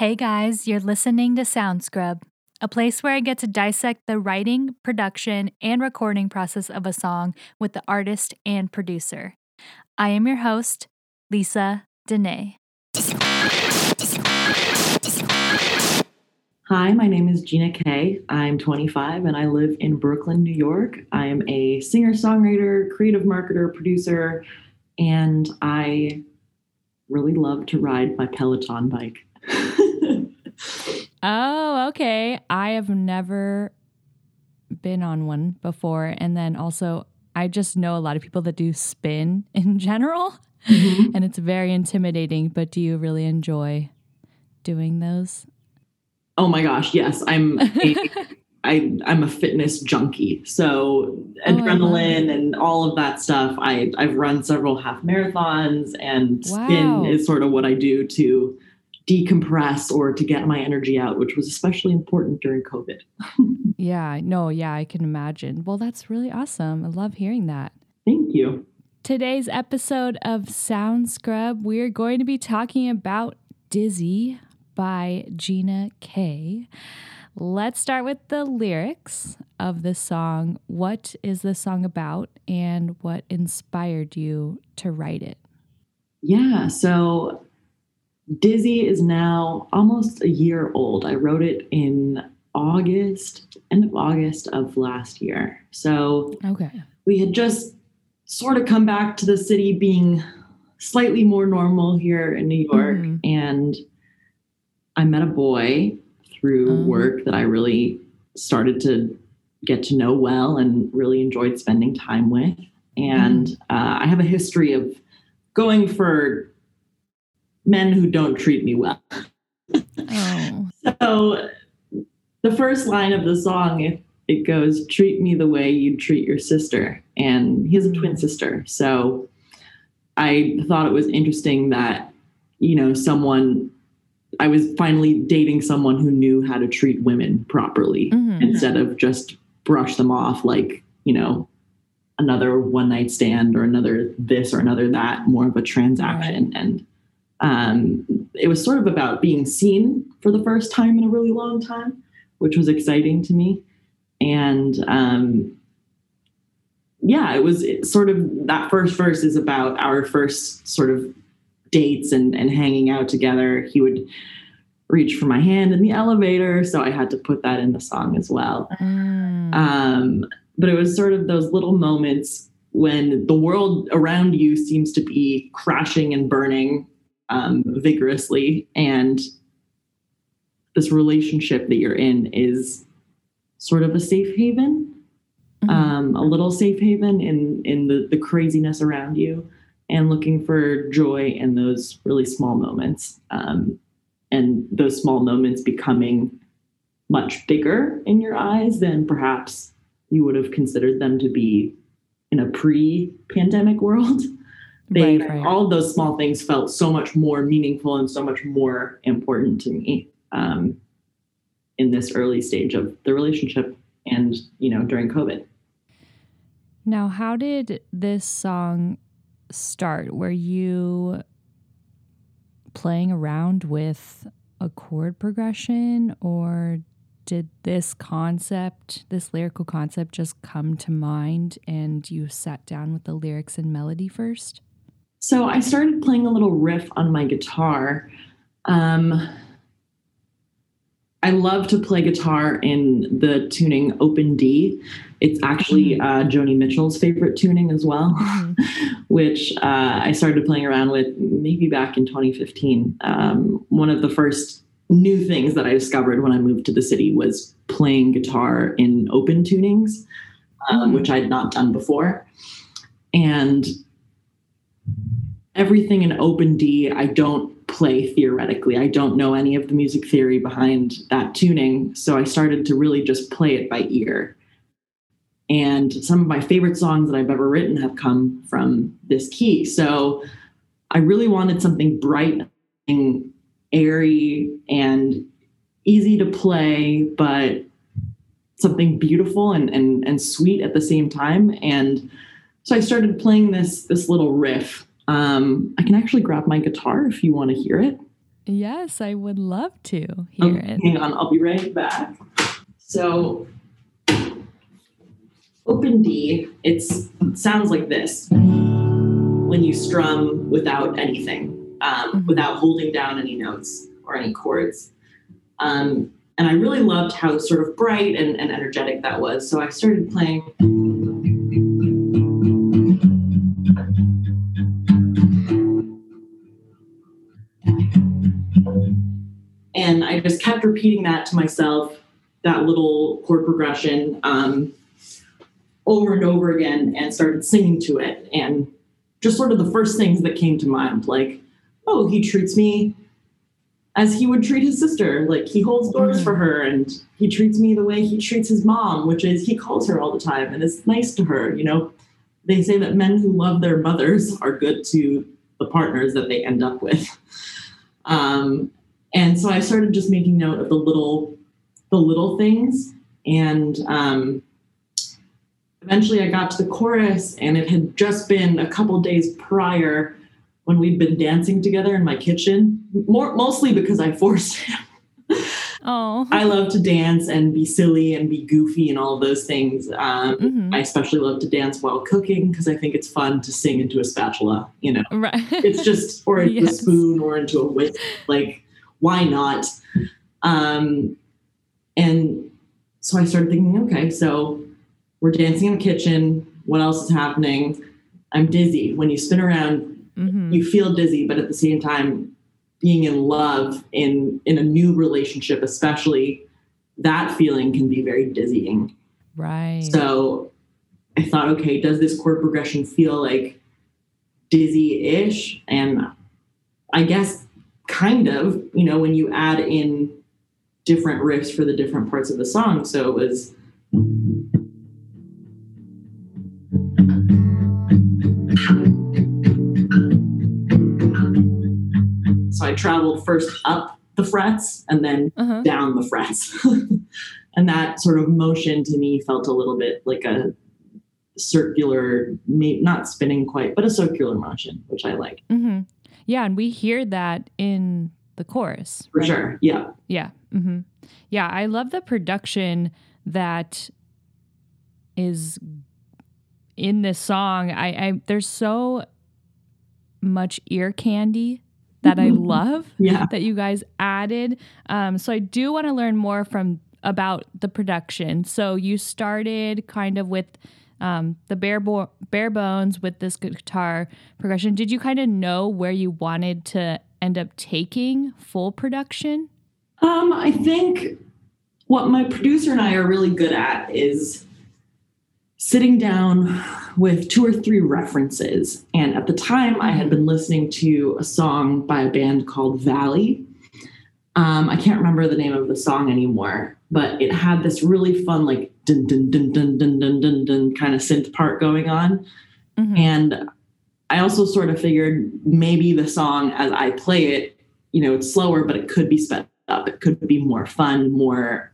Hey guys, you're listening to SoundScrub, a place where I get to dissect the writing, production, and recording process of a song with the artist and producer. I am your host, Lisa Denae. Hi, my name is Gina Kaye. I'm 25 and I live in Brooklyn, New York. I am a singer-songwriter, creative marketer, producer, and I really love to ride my Peloton bike. Oh, okay. I have never been on one before. And then also, I just know a lot of people that do spin in general, mm-hmm. and it's very intimidating. But do you really enjoy doing those? Oh my gosh, yes. I'm a fitness junkie. So adrenaline and all of that stuff. I've run several half marathons, and spin is sort of what I do to decompress or to get my energy out, which was especially important during COVID. Yeah, I can imagine. Well, that's really awesome. I love hearing that. Thank you. Today's episode of SoundScrub, we're going to be talking about Dizzy by Gina Kaye. Let's start with the lyrics of the song. What is the song about and what inspired you to write it? Yeah, so Dizzy is now almost a year old. I wrote it in end of August of last year. So we had just sort of come back to the city being slightly more normal here in New York, mm-hmm. and I met a boy through work that I really started to get to know well and really enjoyed spending time with. And I have a history of going for men who don't treat me well. So the first line of the song, it goes, "Treat me the way you'd treat your sister." And he has a twin sister. So I thought it was interesting that, you know, I was finally dating someone who knew how to treat women properly, mm-hmm. instead of just brush them off like, you know, another one night stand or another this or another that, more of a transaction. Right. And it was sort of about being seen for the first time in a really long time, which was exciting to me. And that first verse is about our first sort of dates and hanging out together. He would reach for my hand in the elevator, so I had to put that in the song as well. But it was sort of those little moments when the world around you seems to be crashing and burning vigorously, and this relationship that you're in is sort of a safe haven, mm-hmm. A little safe haven in the craziness around you, and looking for joy in those really small moments, and those small moments becoming much bigger in your eyes than perhaps you would have considered them to be in a pre-pandemic world. All of those small things felt so much more meaningful and so much more important to me in this early stage of the relationship and, you know, during COVID. Now, how did this song start? Were you playing around with a chord progression, or did this lyrical concept just come to mind and you sat down with the lyrics and melody first? So I started playing a little riff on my guitar. I love to play guitar in the tuning open D. It's actually Joni Mitchell's favorite tuning as well, which I started playing around with maybe back in 2015. One of the first new things that I discovered when I moved to the city was playing guitar in open tunings, which I had not done before. And everything in open D, I don't play theoretically. I don't know any of the music theory behind that tuning, so I started to really just play it by ear. And some of my favorite songs that I've ever written have come from this key. So I really wanted something bright and airy and easy to play, but something beautiful and sweet at the same time. And so I started playing this little riff. I can actually grab my guitar if you want to hear it. Yes, I would love to hear it. Hang on, I'll be right back. So, open D, it sounds like this when you strum without anything, without holding down any notes or any chords. And I really loved how sort of bright and energetic that was. So I started playing. And I just kept repeating that to myself, that little chord progression, over and over again, and started singing to it. And just sort of the first things that came to mind, like, oh, he treats me as he would treat his sister. Like, he holds doors for her, and he treats me the way he treats his mom, which is he calls her all the time and is nice to her. You know, they say that men who love their mothers are good to the partners that they end up with. And so I started just making note of the little things. And eventually I got to the chorus, and it had just been a couple days prior when we'd been dancing together in my kitchen, mostly because I forced him. Oh. I love to dance and be silly and be goofy and all of those things. I especially love to dance while cooking because I think it's fun to sing into a spatula, you know. Right. It's just, or into a spoon or into a whisk. Like, why not? And so I started thinking, okay, so we're dancing in the kitchen. What else is happening? I'm dizzy. When you spin around, you feel dizzy, but at the same time, being in love in a new relationship, especially, that feeling can be very dizzying. Right. So I thought, okay, does this chord progression feel like dizzy-ish? And I guess kind of, you know, when you add in different riffs for the different parts of the song. So it was... So I traveled first up the frets and then down the frets. And that sort of motion to me felt a little bit like a circular, not spinning quite, but a circular motion, which I like. Mm-hmm. Yeah. And we hear that in the chorus. For sure. Yeah. Yeah. Mm-hmm. Yeah. I love the production that is in this song. I there's so much ear candy that I love that you guys added. So I do want to learn more about the production. So you started kind of with the bare bones with this guitar progression. Did you kind of know where you wanted to end up taking full production? I think what my producer and I are really good at is sitting down with two or three references. And at the time, I had been listening to a song by a band called Valley. I can't remember the name of the song anymore, but it had this really fun, like, dun, dun, dun, dun, dun, dun, dun, dun kind of synth part going on. Mm-hmm. And I also sort of figured maybe the song, as I play it, you know, it's slower, but it could be sped up. It could be more fun, more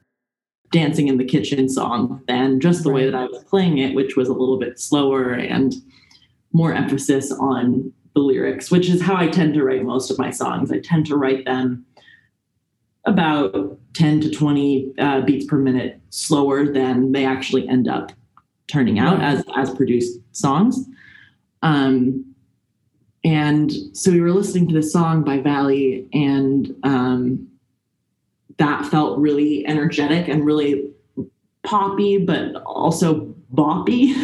dancing in the kitchen song than just the way that I was playing it, which was a little bit slower and more emphasis on the lyrics, which is how I tend to write most of my songs. I tend to write them about 10 to 20 beats per minute slower than they actually end up turning out as produced songs. And so we were listening to this song by Valley, and that felt really energetic and really poppy, but also boppy.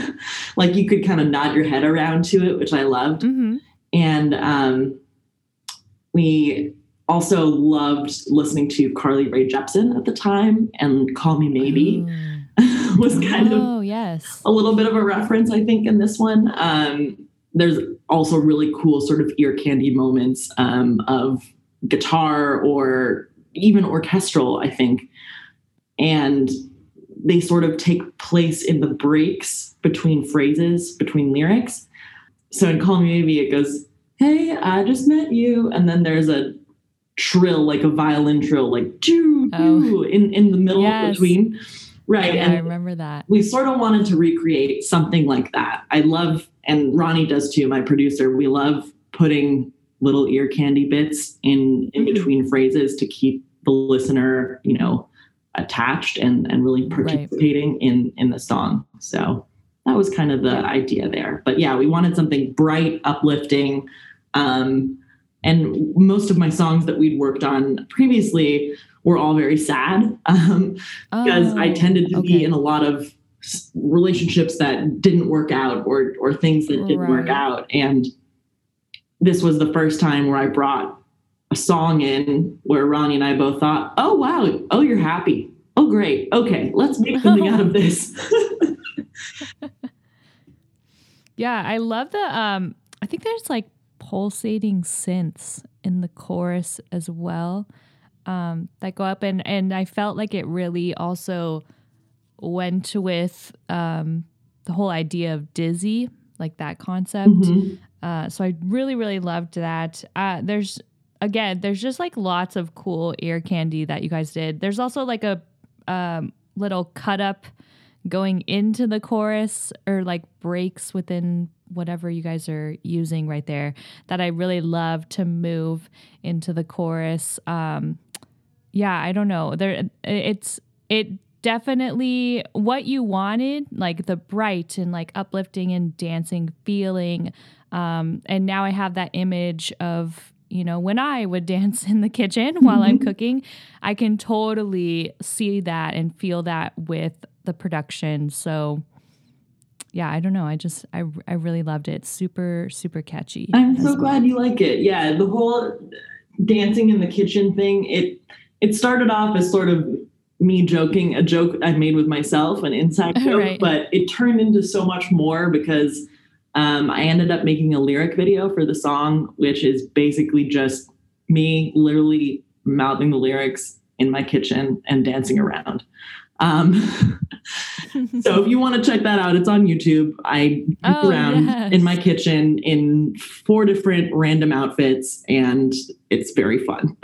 Like, you could kind of nod your head around to it, which I loved. Mm-hmm. And we also loved listening to Carly Rae Jepsen at the time, and Call Me Maybe was kind of a little bit of a reference, I think, in this one. There's also really cool sort of ear candy moments of guitar or even orchestral, I think. And they sort of take place in the breaks between phrases, between lyrics. So in Call Me Maybe, it goes, hey, I just met you. And then there's a trill, like a violin trill, like doo, doo, in the middle between. Right. Yeah, and I remember that. We sort of wanted to recreate something like that. I love, and Ronnie does too, my producer, we love putting little ear candy bits in between phrases to keep the listener, you know, attached and really participating in the song. So that was kind of the idea there. But yeah, we wanted something bright, uplifting. And most of my songs that we'd worked on previously were all very sad because I tended to be in a lot of relationships that didn't work out or things that didn't work out. And this was the first time where I brought a song in where Ronnie and I both thought, oh, wow. Oh, you're happy. Oh, great. Okay. Let's make something out of this. Yeah. I love the, I think there's like pulsating synths in the chorus as well, that go up. And I felt like it really also went with, the whole idea of Dizzy, like that concept. Mm-hmm. So I really, really loved that. There's just like lots of cool ear candy that you guys did. There's also like a little cut up going into the chorus or like breaks within whatever you guys are using right there that I really love to move into the chorus. Yeah, I don't know. It definitely what you wanted, like the bright and like uplifting and dancing feeling. And now I have that image of, you know, when I would dance in the kitchen while I'm cooking, I can totally see that and feel that with the production. So yeah, I don't know. I really loved it. Super, super catchy. I'm so glad you like it. Yeah. The whole dancing in the kitchen thing, it started off as sort of me joking, a joke I made with myself, an inside joke, but it turned into so much more because I ended up making a lyric video for the song, which is basically just me literally mouthing the lyrics in my kitchen and dancing around. So if you want to check that out, it's on YouTube. I danced around in my kitchen in 4 different random outfits, and it's very fun.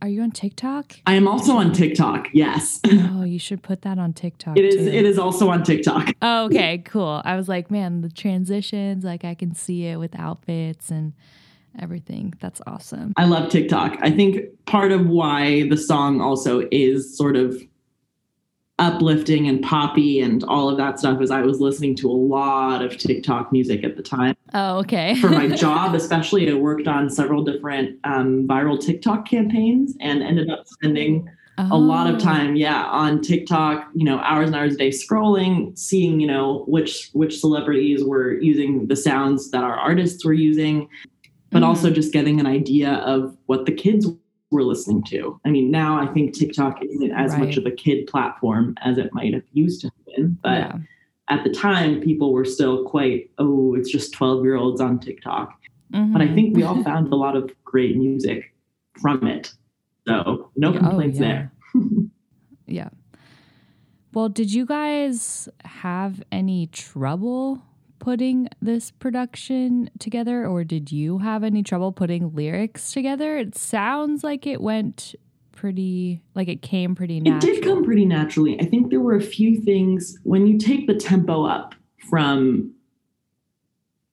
Are you on TikTok? I am also on TikTok. Yes. Oh, you should put that on TikTok. It is also on TikTok. Oh, okay, cool. I was like, man, the transitions, like I can see it with outfits and everything. That's awesome. I love TikTok. I think part of why the song also is sort of uplifting and poppy and all of that stuff is I was listening to a lot of TikTok music at the time. Oh, okay. For my job, especially, I worked on several different viral TikTok campaigns and ended up spending a lot of time, on TikTok, you know, hours and hours a day scrolling, seeing, you know, which celebrities were using the sounds that our artists were using, but also just getting an idea of what the kids we're listening to. I mean, now I think TikTok isn't as much of a kid platform as it might have used to have been. But at the time, people were still quite, it's just 12-year-olds on TikTok. Mm-hmm. But I think we all found a lot of great music from it. So no complaints there. Yeah. Well, did you guys have any trouble putting this production together, or did you have any trouble putting lyrics together? It sounds like it went pretty, like it came pretty naturally. It did come pretty naturally. I think there were a few things when you take the tempo up from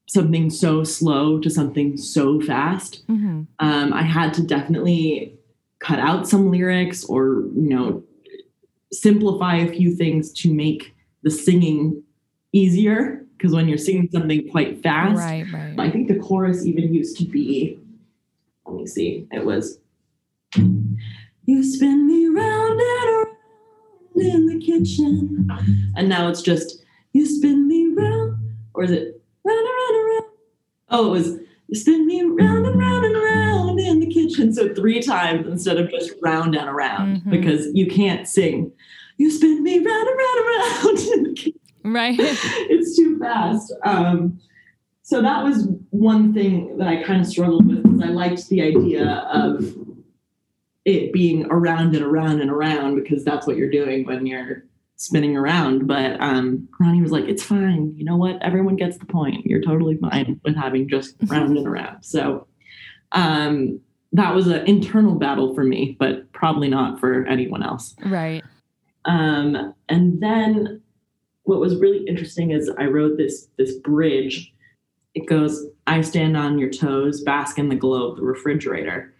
something so slow to something so fast. Mm-hmm. I had to definitely cut out some lyrics or, you know, simplify a few things to make the singing easier. Because when you're singing something quite fast, I think the chorus even used to be, let me see, it was, you spin me round and around in the kitchen. And now it's just, you spin me round, or is it round and round and round? Oh, it was, you spin me round and round and round in the kitchen. So 3 times instead of just round and around, because you can't sing, you spin me round and round and round in the kitchen. Right. It's too fast. So that was one thing that I kind of struggled with because I liked the idea of it being around and around and around because that's what you're doing when you're spinning around. But Ronnie was like, it's fine. You know what? Everyone gets the point. You're totally fine with having just round and around. So that was an internal battle for me, but probably not for anyone else. Right. And then what was really interesting is I wrote this bridge. It goes, I Stand on Your Toes, Bask in the Globe, The Refrigerator.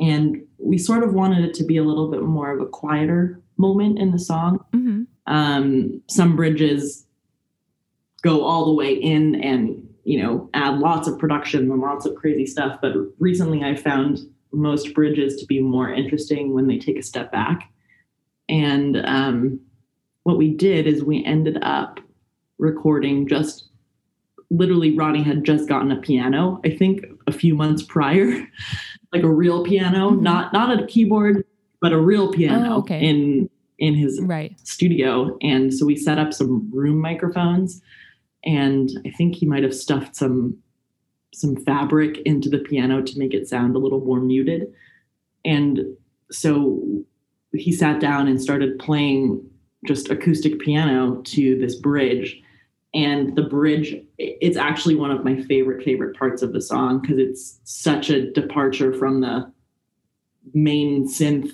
And we sort of wanted it to be a little bit more of a quieter moment in the song. Mm-hmm. Some bridges go all the way in and, you know, add lots of production and lots of crazy stuff. But recently I found most bridges to be more interesting when they take a step back. And what we did is we ended up recording just literally Ronnie had just gotten a piano, I think a few months prior, like a real piano, mm-hmm. not a keyboard, but a real piano in his studio. And so we set up some room microphones and I think he might've stuffed some fabric into the piano to make it sound a little more muted. And so he sat down and started playing just acoustic piano to this bridge. And the bridge, it's actually one of my favorite parts of the song because it's such a departure from the main synth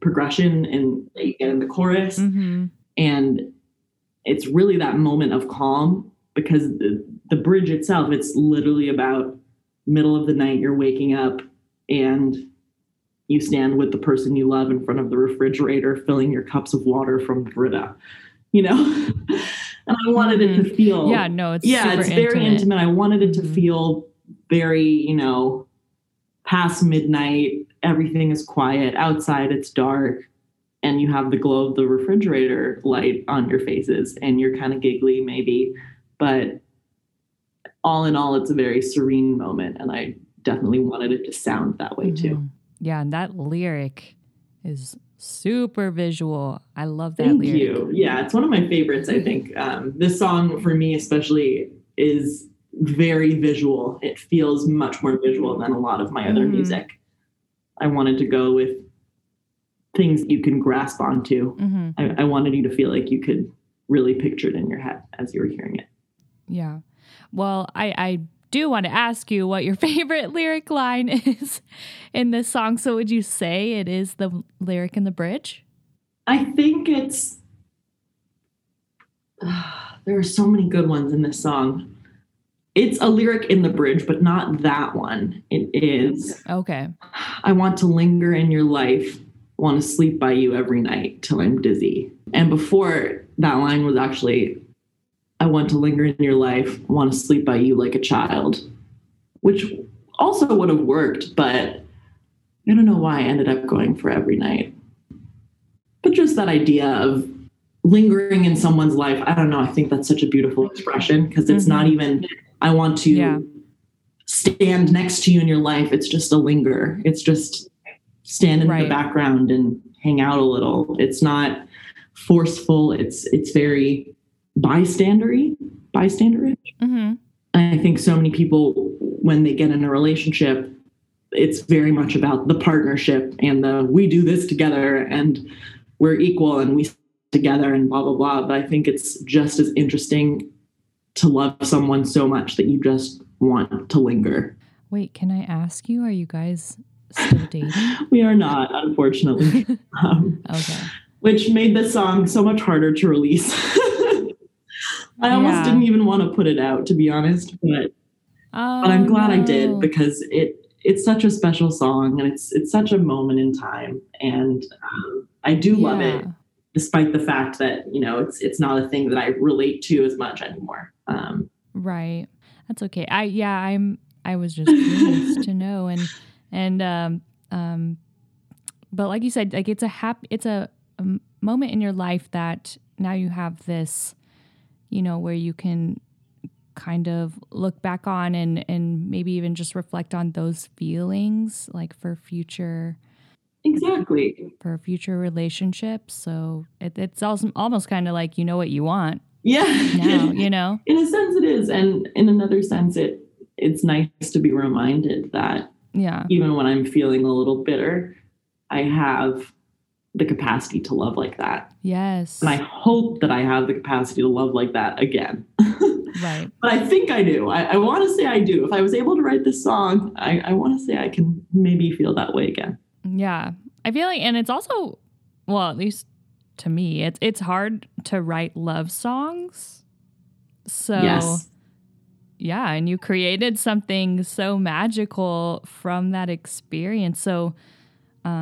progression and that you get in the chorus. Mm-hmm. And it's really that moment of calm because the bridge itself, it's literally about middle of the night, you're waking up and you stand with the person you love in front of the refrigerator, filling your cups of water from Brita, you know? And I wanted it to feel, it's very intimate. I wanted it to feel very, you know, past midnight, everything is quiet outside. It's dark and you have the glow of the refrigerator light on your faces and you're kind of giggly maybe, but all in all, it's a very serene moment. And I definitely wanted it to sound that way too. Yeah, and that lyric is super visual. I love that lyric. Thank you. Yeah, it's one of my favorites, I think. This song, for me especially, is very visual. It feels much more visual than a lot of my other music. I wanted to go with things you can grasp onto. Mm-hmm. I wanted you to feel like you could really picture it in your head as you were hearing it. Yeah. Well, I do want to ask you what your favorite lyric line is in this song. So would you say it is the lyric in the bridge? I think it's, there are so many good ones in this song. It's a lyric in the bridge, but not that one. It is. Okay. I want to linger in your life. Want to sleep by you every night till I'm dizzy. And before that line was actually, I want to linger in your life, want to sleep by you like a child, which also would have worked, but I don't know why I ended up going for every night. But just that idea of lingering in someone's life, I don't know, I think that's such a beautiful expression because it's not even, I want to stand next to you in your life. It's just a linger. It's just stand in the background and hang out a little. It's not forceful. It's very bystander-y. Mm-hmm. I think so many people, when they get in a relationship, it's very much about the partnership and the, we do this together and we're equal and we together and blah, blah, blah. But I think it's just as interesting to love someone so much that you just want to linger. Wait, can I ask you, are you guys still dating? We are not, unfortunately. Okay. Which made this song so much harder to release. I almost didn't even want to put it out, to be honest, but I'm glad I did because it's such a special song and it's such a moment in time. And I do love it, despite the fact that, you know, it's not a thing that I relate to as much anymore. Right. That's okay. I was just curious to know. And but like you said, like it's a moment in your life that now you have this, you know, where you can kind of look back on and maybe even just reflect on those feelings like for future. Exactly. For future relationships. So it's also almost kind of like, you know what you want. Yeah. Now, you know, in a sense it is. And in another sense, it's nice to be reminded that even when I'm feeling a little bitter, I have the capacity to love like that. Yes. And I hope that I have the capacity to love like that again. Right. But I think I do. I want to say I do. If I was able to write this song, I want to say I can maybe feel that way again. Yeah. I feel like, and it's also, well, at least to me, it's hard to write love songs. So Yeah, and you created something so magical from that experience. So, I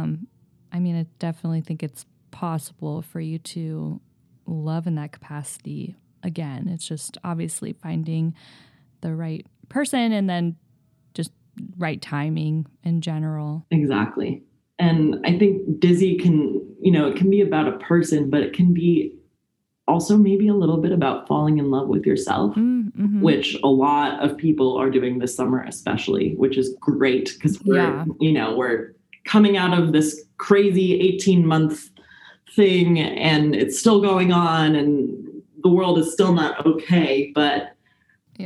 mean, I definitely think it's possible for you to love in that capacity again. It's just obviously finding the right person and then just right timing in general. Exactly. And I think Dizzy can, you know, it can be about a person, but it can be also maybe a little bit about falling in love with yourself, mm-hmm. which a lot of people are doing this summer, especially, which is great because we're, you know, we're coming out of this crazy 18-month thing and it's still going on and the world is still not okay. But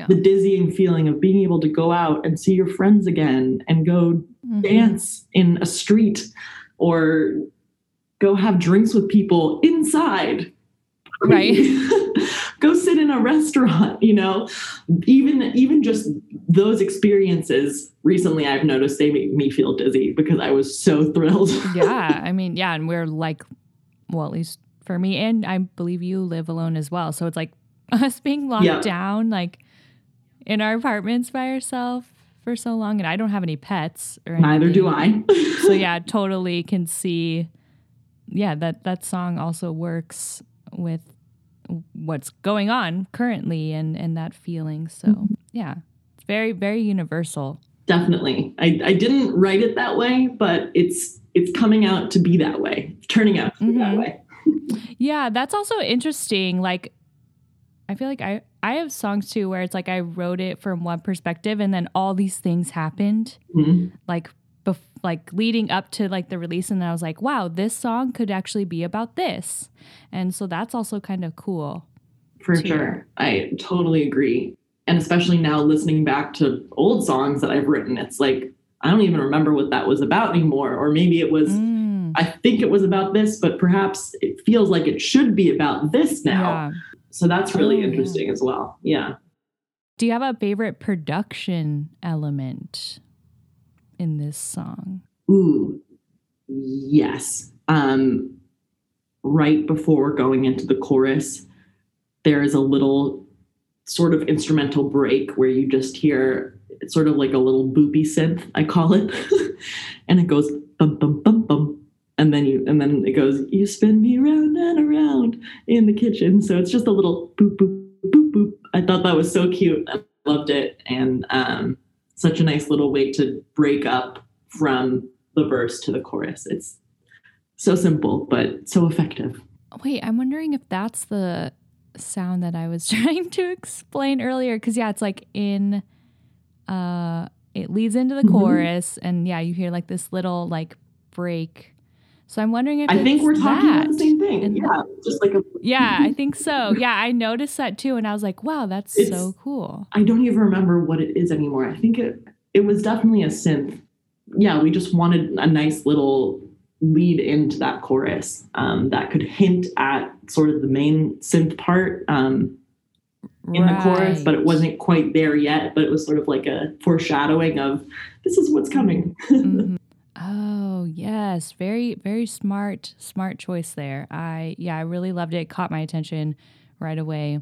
the dizzying feeling of being able to go out and see your friends again and go dance in a street or go have drinks with people inside. Right. Go sit in a restaurant, you know, even just those experiences recently, I've noticed they make me feel dizzy because I was so thrilled. Yeah. I mean, yeah. And we're like, well, at least for me, and I believe you live alone as well. So it's like us being locked down, like in our apartments by ourselves for so long. And I don't have any pets or anything. Neither do I. So yeah, totally can see. Yeah. That song also works with what's going on currently and that feeling. So yeah, it's very, very universal. Definitely. I didn't write it that way, but it's coming out to be that way, turning out to be that way. Yeah. That's also interesting. Like, I feel like I have songs too, where it's like, I wrote it from one perspective and then all these things happened like leading up to like the release. And then I was like, wow, this song could actually be about this. And so that's also kind of cool. For sure. I totally agree. And especially now listening back to old songs that I've written, it's like, I don't even remember what that was about anymore. Or maybe it was, I think it was about this, but perhaps it feels like it should be about this now. Yeah. So that's really interesting as well. Yeah. Do you have a favorite production element in this song? Ooh, yes. Right before going into the chorus, there is a little sort of instrumental break where you just hear, it's sort of like a little boopy synth, I call it. And it goes bum bum bum bum. And then it goes, you spin me round and around in the kitchen. So it's just a little boop boop boop boop. I thought that was so cute. I loved it. And such a nice little way to break up from the verse to the chorus. It's so simple, but so effective. Wait, I'm wondering if that's the sound that I was trying to explain earlier. Because, yeah, it's like in, it leads into the chorus. And, yeah, you hear like this little like break. So I'm wondering if I think we're talking about the same thing. And yeah, just like a yeah, I think so. Yeah, I noticed that too, and I was like, "Wow, that's so cool." I don't even remember what it is anymore. I think it was definitely a synth. Yeah, we just wanted a nice little lead into that chorus that could hint at sort of the main synth part in the chorus, but it wasn't quite there yet. But it was sort of like a foreshadowing of this is what's coming. Mm-hmm. Oh, yes. Very, very smart choice there. I really loved it. It caught my attention right away.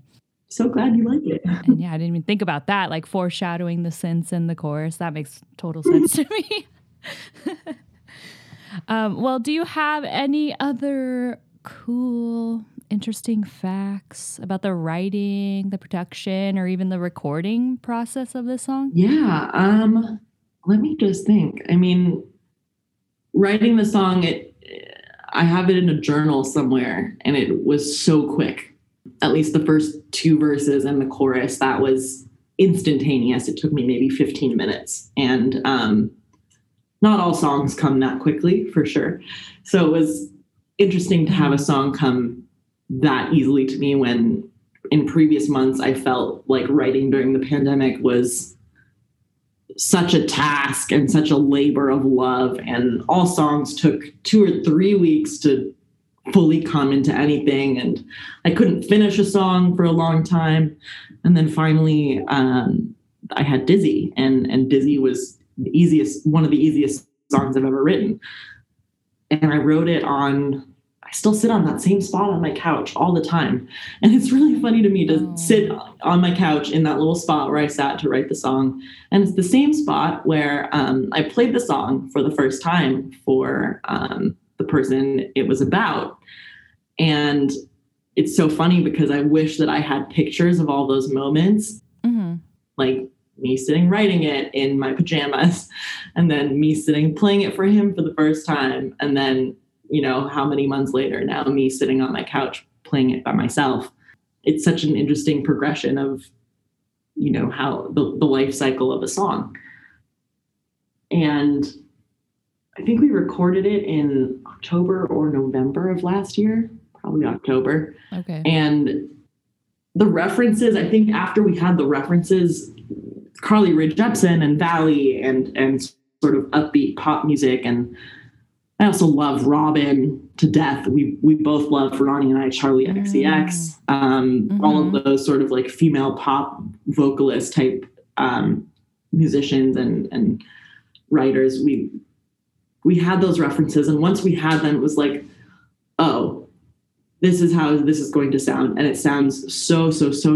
So glad you liked it. And yeah, I didn't even think about that, like foreshadowing the synths in the chorus. That makes total sense to me. Well, do you have any other cool, interesting facts about the writing, the production, or even the recording process of this song? Yeah. Let me just think. I mean, writing the song, I have it in a journal somewhere, and it was so quick. At least the first two verses and the chorus, that was instantaneous. It took me maybe 15 minutes. And not all songs come that quickly, for sure. So it was interesting to have a song come that easily to me when in previous months I felt like writing during the pandemic was such a task and such a labor of love, and all songs took 2 or 3 weeks to fully come into anything. And I couldn't finish a song for a long time. And then finally, I had Dizzy, and Dizzy was one of the easiest songs I've ever written. And I wrote it on, I I still sit on that same spot on my couch all the time. And it's really funny to me to sit on my couch in that little spot where I sat to write the song. And it's the same spot where I played the song for the first time for the person it was about. And it's so funny because I wish that I had pictures of all those moments, mm-hmm. like me sitting writing it in my pajamas, and then me sitting playing it for him for the first time, and then, you know, how many months later now me sitting on my couch playing it by myself. It's such an interesting progression of, you know, how the life cycle of a song. And I think we recorded it in October or November of last year, probably October. Okay. And the references, I think after we had the references, Carly Rae Jepsen and Valley and sort of upbeat pop music, and I also love Robin to death. We both love Ronnie and I, Charlie XCX, mm-hmm. all of those sort of like female pop vocalist type musicians and writers. We had those references, and once we had them, it was like, oh, this is how this is going to sound. And it sounds so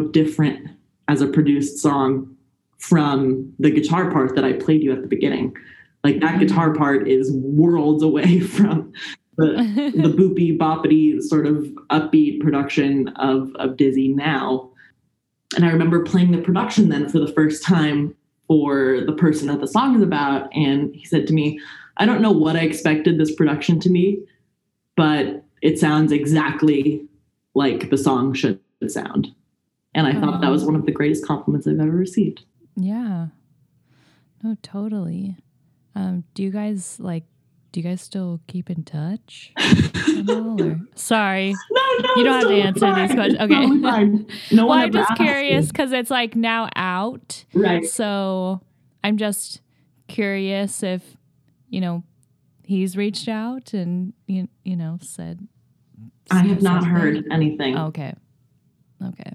different as a produced song from the guitar part that I played you at the beginning. Like that guitar part is worlds away from the boopy boppity sort of upbeat production of Dizzy now. And I remember playing the production then for the first time for the person that the song is about. And he said to me, I don't know what I expected this production to be, but it sounds exactly like the song should sound. And I thought that was one of the greatest compliments I've ever received. Yeah. No, totally. Do you guys still keep in touch? Sorry. No, you don't have to answer this question. Okay. No, well, I'm just curious because it's like now out. Right. So I'm just curious if, you know, he's reached out and, you know, said. I have not heard anything. Okay. Okay.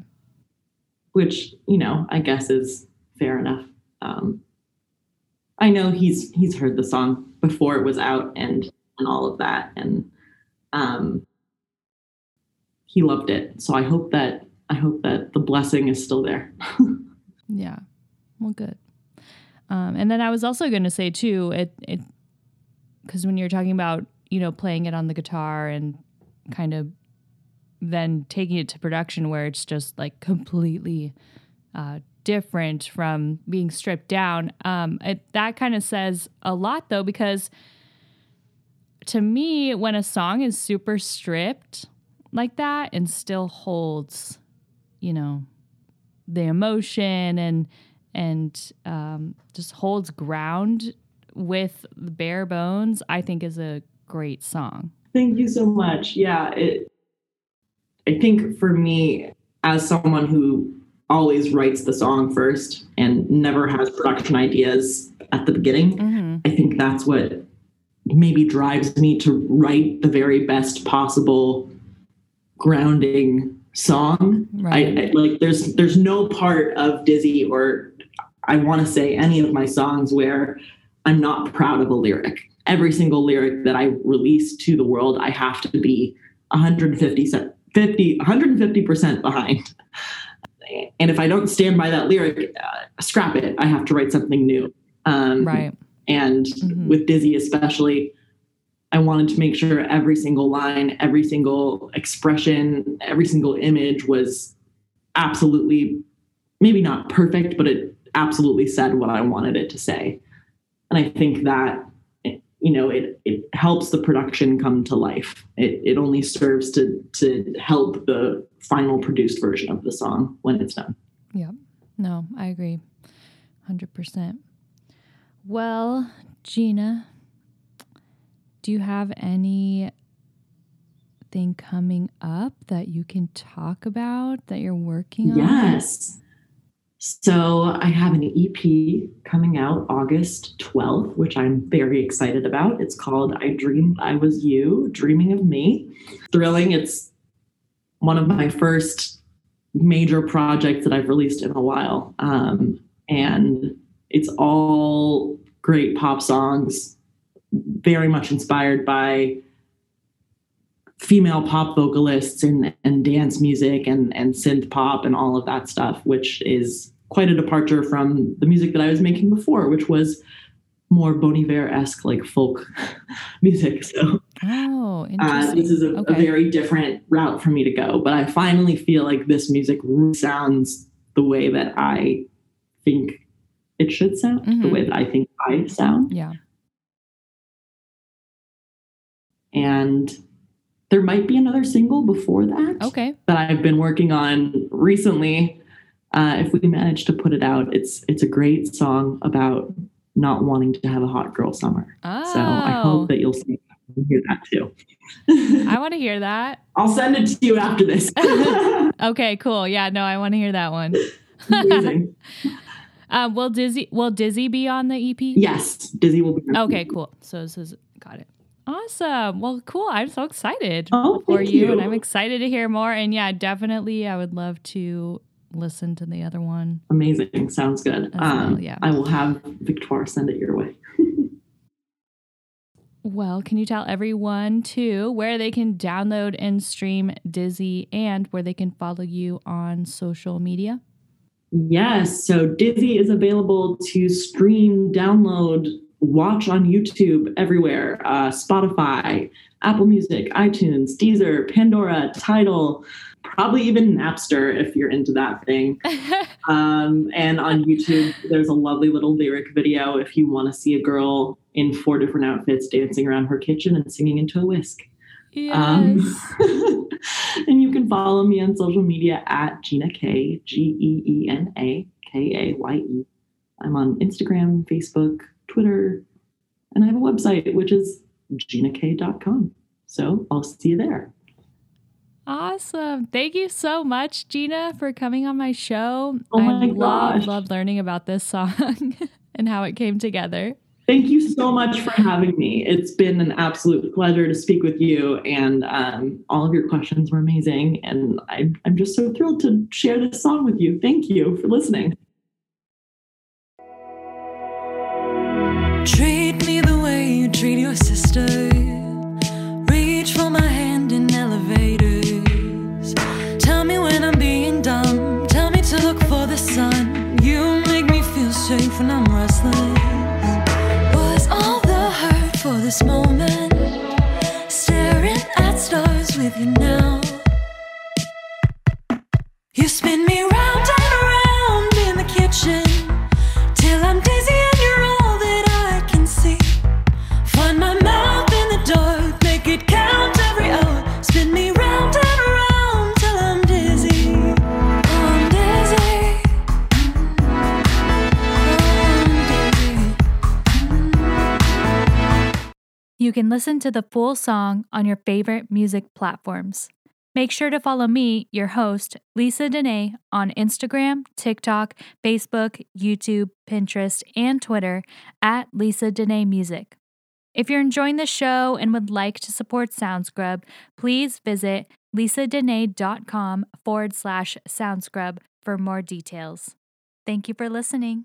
Which, you know, I guess is fair enough. I know he's heard the song before it was out and all of that. And he loved it. So I hope that the blessing is still there. Yeah. Well, good. And then I was also going to say too, it because when you're talking about, you know, playing it on the guitar and kind of then taking it to production where it's just like completely different from being stripped down. That kind of says a lot though, because to me, when a song is super stripped like that and still holds, you know, the emotion and just holds ground with the bare bones, I think is a great song. Thank you so much. Yeah. I think for me, as someone who always writes the song first and never has production ideas at the beginning. Mm-hmm. I think that's what maybe drives me to write the very best possible grounding song. Right. I like there's no part of Dizzy or I want to say any of my songs where I'm not proud of a lyric. Every single lyric that I release to the world, I have to be 150% behind. And if I don't stand by that lyric, scrap it. I have to write something new. Right. And mm-hmm. with Dizzy especially, I wanted to make sure every single line, every single expression, every single image was absolutely, maybe not perfect, but it absolutely said what I wanted it to say. And I think that, you know, it helps the production come to life. It only serves to help the final produced version of the song when it's done. Yeah. No, I agree 100%. Well, Gina, do you have anything coming up that you can talk about that you're working on? Yes. So I have an EP coming out August 12th, which I'm very excited about. It's called I Dreamed I Was You, Dreaming of Me. Thrilling. It's one of my first major projects that I've released in a while. And it's all great pop songs, very much inspired by female pop vocalists and dance music and synth pop and all of that stuff, which is quite a departure from the music that I was making before, which was more Bon Iver-esque, like folk music. So this is a very different route for me to go. But I finally feel like this music sounds the way that I think it should sound, mm-hmm. the way that I think I sound. Yeah. And there might be another single before that that I've been working on recently. If we manage to put it out, it's a great song about not wanting to have a hot girl summer. Oh. So I hope that you'll see and hear that too. I want to hear that. I'll send it to you after this. Okay, cool. Yeah, no, I want to hear that one. Amazing. Will Dizzy be on the EP? Yes, Dizzy will be on the EP. Cool. So this is, got it. Awesome. Well, cool. I'm so excited for you. And I'm excited to hear more. And yeah, definitely. I would love to listen to the other one. Amazing. Sounds good. Well, yeah. I will have Victoire send it your way. Well, can you tell everyone too where they can download and stream Dizzy and where they can follow you on social media? Yes. So Dizzy is available to stream, download, watch on YouTube, everywhere, Spotify, Apple Music, iTunes, Deezer, Pandora, Tidal, probably even Napster if you're into that thing. And on YouTube, there's a lovely little lyric video if you want to see a girl in 4 different outfits dancing around her kitchen and singing into a whisk. Yes. And you can follow me on social media at Gina Kaye, GenaKaye. I'm on Instagram, Facebook, Twitter, and I have a website, which is GinaK.com. So I'll see you there. Awesome. Thank you so much, Gina, for coming on my show. I love learning about this song and how it came together. Thank you so much for having me. It's been an absolute pleasure to speak with you, and all of your questions were amazing, and I'm just so thrilled to share this song with you. Thank you for listening. Treat me the way you treat your sister. Reach for my hand in elevators. Tell me when I'm being dumb. Tell me to look for the sun. You make me feel safe when I'm restless. Was all the hurt for this moment? Staring at stars with you now. You spin me round and round in the kitchen till I'm dizzy. You can listen to the full song on your favorite music platforms. Make sure to follow me, your host, Lisa Denae, on Instagram, TikTok, Facebook, YouTube, Pinterest, and Twitter at Lisa Denae Music. If you're enjoying the show and would like to support SoundScrub, please visit lisadenae.com/SoundScrub for more details. Thank you for listening.